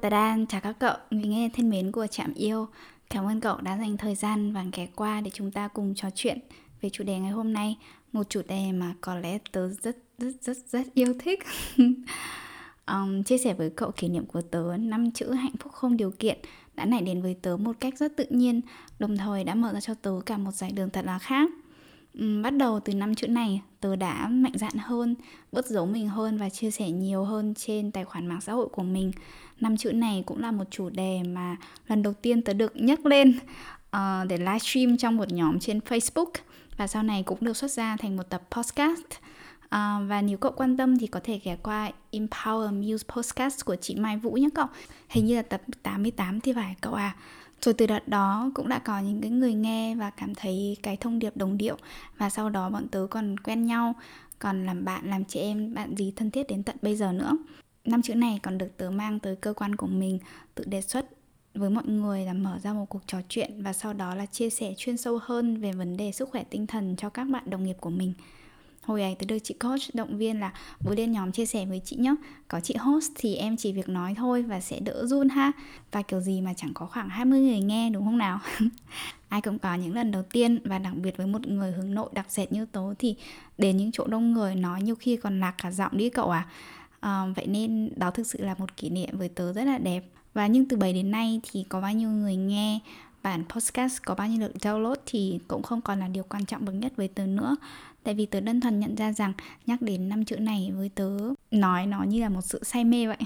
Ta-đan, chào các cậu, người nghe thân mến của Trạm Yêu. Cảm ơn cậu đã dành thời gian và ghé qua để chúng ta cùng trò chuyện về chủ đề ngày hôm nay. Một chủ đề mà có lẽ tớ rất yêu thích. Chia sẻ với cậu kỷ niệm của tớ 5 chữ hạnh phúc không điều kiện đã nảy đến với tớ một cách rất tự nhiên, đồng thời đã mở ra cho tớ cả một dải đường thật là khác. Bắt đầu từ 5 chữ này, tớ đã mạnh dạn hơn, bớt giấu mình hơn và chia sẻ nhiều hơn trên tài khoản mạng xã hội của mình. 5 chữ này cũng là một chủ đề mà lần đầu tiên tớ được nhắc lên để livestream trong một nhóm trên Facebook, và sau này cũng được xuất ra thành một tập podcast. Và nếu cậu quan tâm thì có thể ghé qua Empower Muse Podcast của chị Mai Vũ nhé cậu. Hình như là tập 88 thì phải cậu à. Rồi từ đợt đó cũng đã có những cái người nghe và cảm thấy cái thông điệp đồng điệu. Và sau đó bọn tớ còn quen nhau, còn làm bạn, làm chị em, bạn gì thân thiết đến tận bây giờ nữa. 5 chữ này còn được tớ mang tới cơ quan của mình, tự đề xuất với mọi người là mở ra một cuộc trò chuyện. Và sau đó là chia sẻ chuyên sâu hơn về vấn đề sức khỏe tinh thần cho các bạn đồng nghiệp của mình. Hồi ấy tớ được chị coach động viên là buổi lên nhóm chia sẻ với chị nhé. Có chị host thì em chỉ việc nói thôi và sẽ đỡ run ha. Và kiểu gì mà chẳng có khoảng 20 người nghe đúng không nào? Ai cũng có những lần đầu tiên, và đặc biệt với một người hướng nội đặc sệt như tớ thì đến những chỗ đông người nói nhiều khi còn lạc cả giọng đi cậu à. Vậy nên đó thực sự là một kỷ niệm với tớ rất là đẹp. Và nhưng từ 7 đến nay thì có bao nhiêu người nghe bản podcast, có bao nhiêu lượt download thì cũng không còn là điều quan trọng bậc nhất với tớ nữa. Tại vì tớ đơn thuần nhận ra rằng nhắc đến 5 chữ này với tớ, nói nó như là một sự say mê vậy.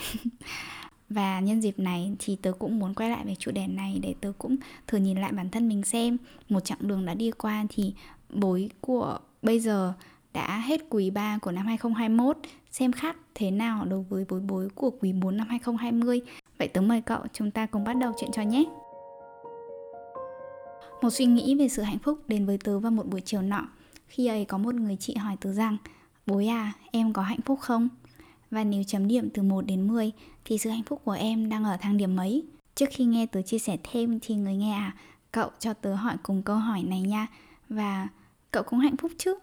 Và nhân dịp này thì tớ cũng muốn quay lại về chủ đề này để tớ cũng thử nhìn lại bản thân mình xem một chặng đường đã đi qua thì Bối của bây giờ đã hết quý 3 của năm 2021 xem khác thế nào đối với Bối của quý 4 năm 2020. Vậy tớ mời cậu, chúng ta cùng bắt đầu chuyện trò nhé. Một suy nghĩ về sự hạnh phúc đến với tớ vào một buổi chiều nọ. Khi ấy có một người chị hỏi tớ rằng: Bối à, em có hạnh phúc không? Và nếu chấm điểm từ 1 đến 10 thì sự hạnh phúc của em đang ở thang điểm mấy? Trước khi nghe tớ chia sẻ thêm thì người nghe à, cậu cho tớ hỏi cùng câu hỏi này nha. Và cậu cũng hạnh phúc chứ?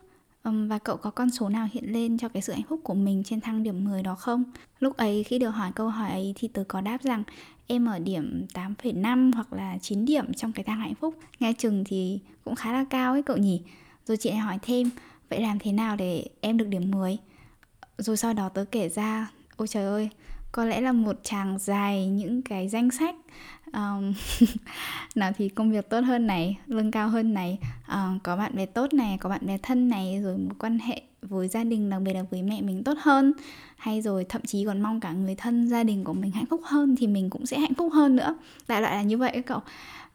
Và cậu có con số nào hiện lên cho cái sự hạnh phúc của mình trên thang điểm 10 đó không? Lúc ấy khi được hỏi câu hỏi ấy thì tớ có đáp rằng em ở điểm 8,5 hoặc là 9 điểm trong cái thang hạnh phúc. Nghe chừng thì cũng khá là cao ấy cậu nhỉ. Rồi chị lại hỏi thêm, vậy làm thế nào để em được điểm 10? Rồi sau đó tớ kể ra, ôi trời ơi, có lẽ là một tràng dài những cái danh sách. Nào thì công việc tốt hơn này, lương cao hơn này, có bạn bè tốt này, có bạn bè thân này, rồi mối quan hệ với gia đình, đặc biệt là với mẹ mình tốt hơn. Hay rồi thậm chí còn mong cả người thân, gia đình của mình hạnh phúc hơn thì mình cũng sẽ hạnh phúc hơn nữa. Đại loại là như vậy các cậu.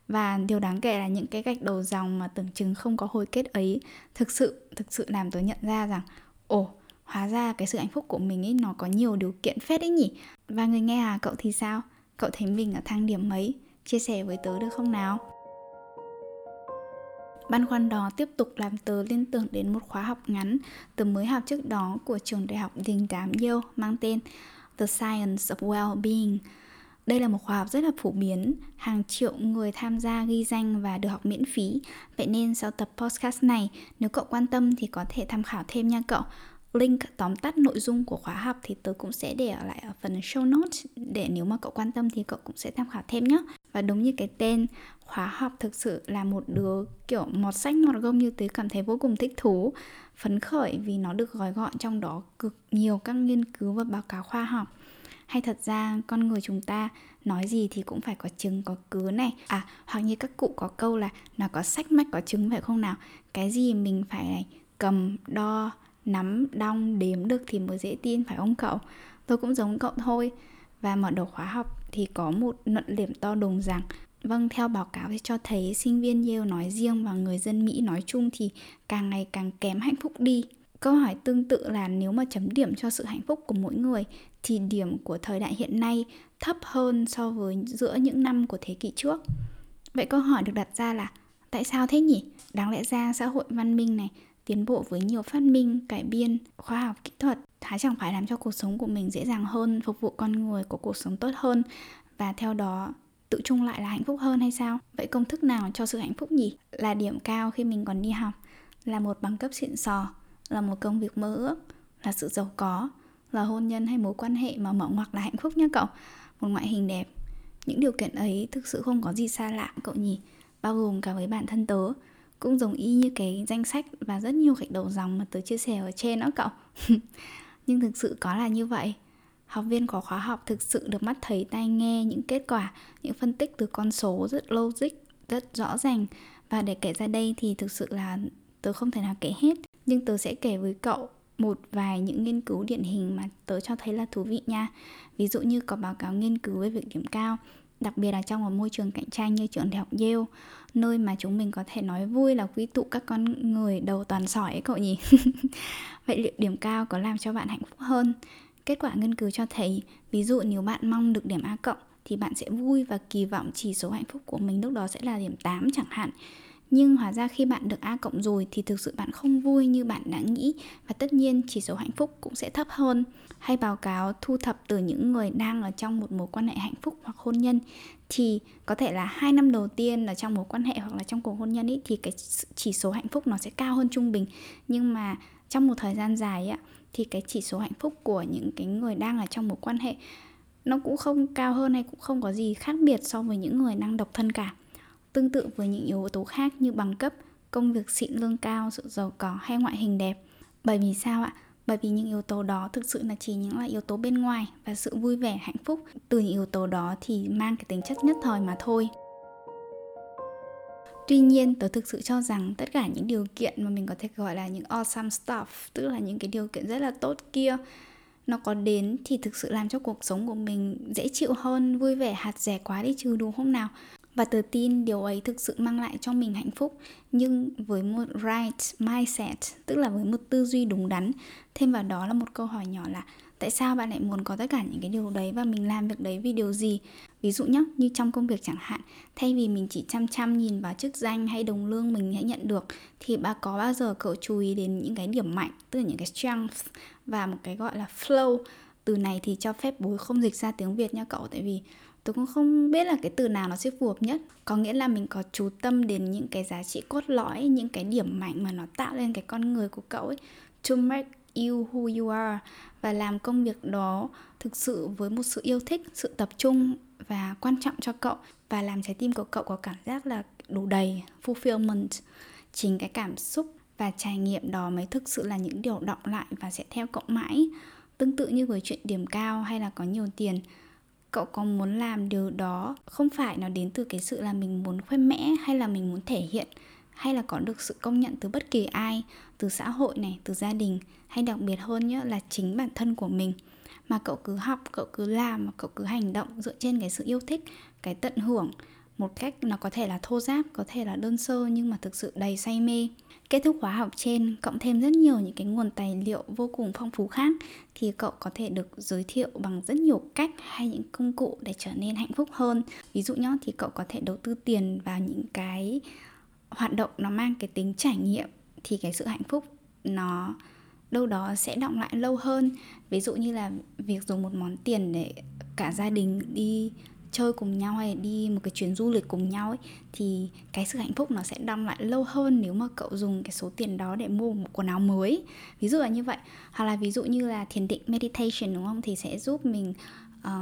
Và điều đáng kể là những cái gạch đầu dòng mà tưởng chừng không có hồi kết ấy thực sự làm tớ nhận ra rằng ồ, hóa ra cái sự hạnh phúc của mình ấy nó có nhiều điều kiện phết ấy nhỉ. Và người nghe à, cậu thì sao? Cậu thấy mình ở thang điểm mấy? Chia sẻ với tớ được không nào? Băn khoăn đó tiếp tục làm tớ liên tưởng đến một khóa học ngắn tớ mới học trước đó của trường đại học đình đám Yale mang tên The Science of Wellbeing. Đây là một khóa học rất là phổ biến, hàng triệu người tham gia ghi danh và được học miễn phí. Vậy nên sau tập podcast này, nếu cậu quan tâm thì có thể tham khảo thêm nha cậu. Link tóm tắt nội dung của khóa học thì tớ cũng sẽ để ở lại ở phần show notes, để nếu mà cậu quan tâm thì cậu cũng sẽ tham khảo thêm nhé. Và đúng như cái tên, khóa học thực sự là một đứa kiểu mọt sách mọt gông như tớ cảm thấy vô cùng thích thú, phấn khởi vì nó được gói gọn trong đó cực nhiều các nghiên cứu và báo cáo khoa học. Hay thật ra con người chúng ta nói gì thì cũng phải có chứng có cứ này. À, hoặc như các cụ có câu là nó có sách mách có chứng phải không nào? Cái gì mình phải này, cầm, đo, nắm, đong, đếm được thì mới dễ tin phải không cậu? Tôi cũng giống cậu thôi. Và mở đầu khóa học thì có một luận điểm to đùng rằng: vâng, theo báo cáo thì cho thấy sinh viên Yale nói riêng và người dân Mỹ nói chung thì càng ngày càng kém hạnh phúc đi. Câu hỏi tương tự là nếu mà chấm điểm cho sự hạnh phúc của mỗi người thì điểm của thời đại hiện nay thấp hơn so với giữa những năm của thế kỷ trước. Vậy câu hỏi được đặt ra là tại sao thế nhỉ? Đáng lẽ ra xã hội văn minh này tiến bộ với nhiều phát minh, cải biên, khoa học kỹ thuật há chẳng phải làm cho cuộc sống của mình dễ dàng hơn, phục vụ con người có cuộc sống tốt hơn và theo đó tự chung lại là hạnh phúc hơn hay sao? Vậy công thức nào cho sự hạnh phúc nhỉ? Là điểm cao khi mình còn đi học, là một bằng cấp xịn sò, là một công việc mơ ước, là sự giàu có, là hôn nhân hay mối quan hệ mà mở ngoặc là hạnh phúc nhé cậu, một ngoại hình đẹp. Những điều kiện ấy thực sự không có gì xa lạ cậu nhỉ, bao gồm cả với bản thân tớ. Cũng giống y như cái danh sách và rất nhiều gạch đầu dòng mà tớ chia sẻ ở trên đó cậu. Nhưng thực sự có là như vậy? Học viên có khóa học thực sự được mắt thấy tai nghe những kết quả, những phân tích từ con số rất logic, rất rõ ràng. Và để kể ra đây thì thực sự là tớ không thể nào kể hết. Nhưng tớ sẽ kể với cậu một vài những nghiên cứu điển hình mà tớ cho thấy là thú vị nha. Ví dụ như có báo cáo nghiên cứu về việc điểm cao, đặc biệt là trong một môi trường cạnh tranh như trường đại học Yale, nơi mà chúng mình có thể nói vui là quy tụ các con người đầu toàn sỏi ấy cậu nhỉ. Vậy liệu điểm cao có làm cho bạn hạnh phúc hơn? Kết quả nghiên cứu cho thấy, ví dụ nếu bạn mong được điểm A+, thì bạn sẽ vui và kỳ vọng chỉ số hạnh phúc của mình lúc đó sẽ là điểm 8 chẳng hạn. Nhưng hóa ra khi bạn được A+ rồi thì thực sự bạn không vui như bạn đã nghĩ và tất nhiên chỉ số hạnh phúc cũng sẽ thấp hơn. Hay báo cáo thu thập từ những người đang ở trong một mối quan hệ hạnh phúc hoặc hôn nhân thì có thể là 2 năm đầu tiên ở trong mối quan hệ hoặc là trong cuộc hôn nhân ấy thì cái chỉ số hạnh phúc nó sẽ cao hơn trung bình, nhưng mà trong một thời gian dài ấy, thì cái chỉ số hạnh phúc của những cái người đang ở trong mối quan hệ nó cũng không cao hơn hay cũng không có gì khác biệt so với những người đang độc thân cả. Tương tự với những yếu tố khác như bằng cấp, công việc xịn lương cao, sự giàu có hay ngoại hình đẹp. Bởi vì sao ạ? Bởi vì những yếu tố đó thực sự là chỉ những là yếu tố bên ngoài và sự vui vẻ, hạnh phúc từ những yếu tố đó thì mang cái tính chất nhất thời mà thôi. Tuy nhiên, tớ thực sự cho rằng tất cả những điều kiện mà mình có thể gọi là những awesome stuff, tức là những cái điều kiện rất là tốt kia, nó có đến thì thực sự làm cho cuộc sống của mình dễ chịu hơn, vui vẻ hạt rẻ quá đi chứ đúng không nào? Và tớ tin điều ấy thực sự mang lại cho mình hạnh phúc, nhưng với một right mindset, tức là với một tư duy đúng đắn. Thêm vào đó là một câu hỏi nhỏ là tại sao bạn lại muốn có tất cả những cái điều đấy và mình làm việc đấy vì điều gì? Ví dụ nhé, như trong công việc chẳng hạn, thay vì mình chỉ chăm nhìn vào chức danh hay đồng lương mình hãy nhận được, thì có bao giờ cậu chú ý đến những cái điểm mạnh, tức là những cái strength và một cái gọi là flow. Từ này thì cho phép Bối không dịch ra tiếng Việt nha cậu, tại vì tôi cũng không biết là cái từ nào nó sẽ phù hợp nhất. Có nghĩa là mình có chú tâm đến những cái giá trị cốt lõi, những cái điểm mạnh mà nó tạo lên cái con người của cậu ấy, to make you who you are, và làm công việc đó thực sự với một sự yêu thích, sự tập trung và quan trọng cho cậu, và làm trái tim của cậu có cảm giác là đủ đầy, fulfillment. Chính cái cảm xúc và trải nghiệm đó mới thực sự là những điều đọng lại và sẽ theo cậu mãi. Tương tự như với chuyện điểm cao hay là có nhiều tiền, cậu có muốn làm điều đó không phải nó đến từ cái sự là mình muốn khoe mẽ hay là mình muốn thể hiện hay là có được sự công nhận từ bất kỳ ai, từ xã hội này, từ gia đình, hay đặc biệt hơn nhé là chính bản thân của mình. Mà cậu cứ học, cậu cứ làm, mà cậu cứ hành động dựa trên cái sự yêu thích, cái tận hưởng, một cách nó có thể là thô ráp, có thể là đơn sơ nhưng mà thực sự đầy say mê. Kết thúc khóa học trên, cộng thêm rất nhiều những cái nguồn tài liệu vô cùng phong phú khác thì cậu có thể được giới thiệu bằng rất nhiều cách hay những công cụ để trở nên hạnh phúc hơn. Ví dụ nhé, thì cậu có thể đầu tư tiền vào những cái hoạt động nó mang cái tính trải nghiệm thì cái sự hạnh phúc nó đâu đó sẽ đọng lại lâu hơn. Ví dụ như là việc dùng một món tiền để cả gia đình đi chơi cùng nhau hay đi một cái chuyến du lịch cùng nhau ấy, thì cái sự hạnh phúc nó sẽ đong lại lâu hơn nếu mà cậu dùng cái số tiền đó để mua một quần áo mới, ví dụ là như vậy. Hoặc là ví dụ như là thiền định meditation đúng không, thì sẽ giúp mình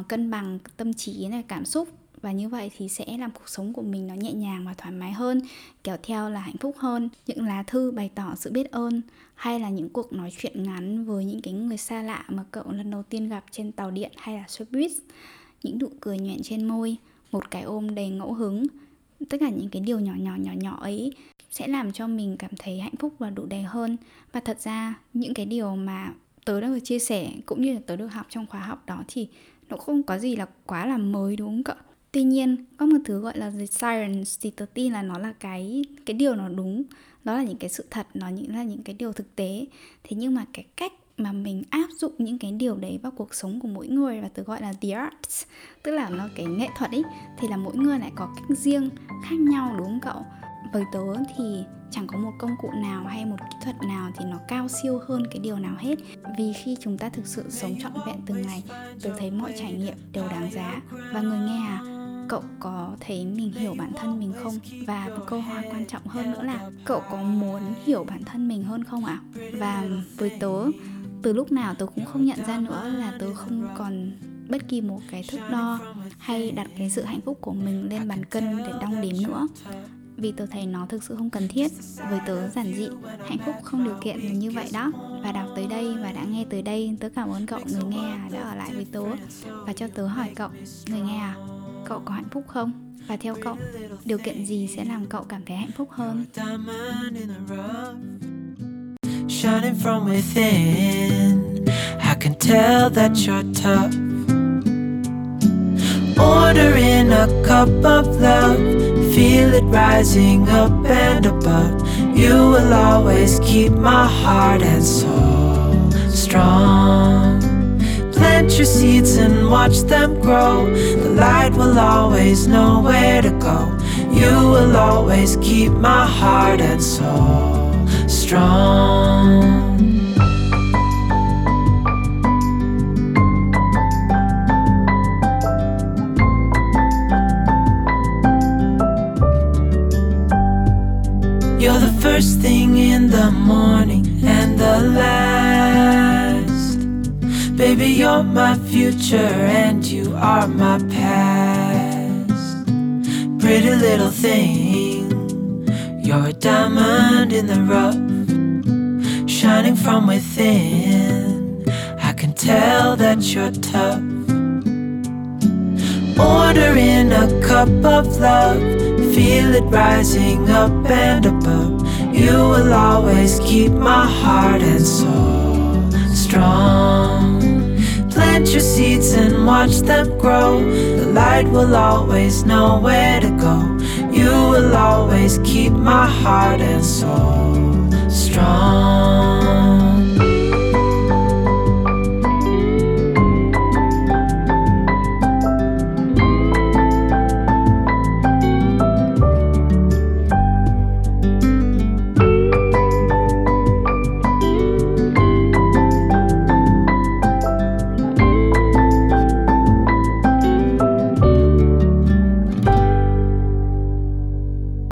cân bằng tâm trí này, cảm xúc, và như vậy thì sẽ làm cuộc sống của mình nó nhẹ nhàng và thoải mái hơn, kéo theo là hạnh phúc hơn. Những lá thư bày tỏ sự biết ơn hay là những cuộc nói chuyện ngắn với những cái người xa lạ mà cậu lần đầu tiên gặp trên tàu điện hay là xe buýt, những nụ cười nhoẻn trên môi, một cái ôm đầy ngẫu hứng. Tất cả những cái điều nhỏ ấy sẽ làm cho mình cảm thấy hạnh phúc và đủ đầy hơn. Và thật ra những cái điều mà tớ đã vừa chia sẻ cũng như là tớ được học trong khóa học đó thì nó không có gì là quá là mới đúng không cậu? Tuy nhiên có một thứ gọi là The Science thì tớ tin là nó là cái điều nó đúng, Đó là những cái sự thật, nó là những cái điều thực tế. Thế nhưng mà cái cách mà mình áp dụng những cái điều đấy vào cuộc sống của mỗi người, và tôi gọi là the arts, tức là nó cái nghệ thuật ấy, thì là mỗi người lại có cách riêng khác nhau, đúng không cậu? Với tớ thì chẳng có một công cụ nào hay một kỹ thuật nào thì nó cao siêu hơn cái điều nào hết. Vì khi chúng ta thực sự sống trọn vẹn từng ngày, tôi thấy mọi trải nghiệm đều đáng giá. Và người nghe à, cậu có thấy mình hiểu bản thân mình không? Và một câu hỏi quan trọng hơn nữa là cậu có muốn hiểu bản thân mình hơn không ạ? Và với tớ, từ lúc nào tớ cũng không nhận ra nữa là tớ không còn bất kỳ một cái thước đo hay đặt cái sự hạnh phúc của mình lên bàn cân để đong đếm nữa. Vì tớ thấy nó thực sự không cần thiết. Với tớ giản dị, hạnh phúc không điều kiện là như vậy đó. Và đọc tới đây và đã nghe tới đây, tớ cảm ơn cậu người nghe à đã ở lại với tớ. Và cho tớ hỏi cậu, người nghe à, cậu có hạnh phúc không? Và theo cậu, điều kiện gì sẽ làm cậu cảm thấy hạnh phúc hơn? Shining from within, I can tell that you're tough. Ordering a cup of love, feel it rising up and above. You will always keep my heart and soul strong. Plant your seeds and watch them grow. The light will always know where to go. You will always keep my heart and soul strong. You're the first thing in the morning and the last. Baby, you're my future and you are my past. Pretty little thing, you're a diamond in the rough. Shining from within, I can tell that you're tough. Ordering a cup of love, feel it rising up and above. You will always keep my heart and soul strong. Plant your seeds and watch them grow. The light will always know where to go. You will always keep my heart and soul strong.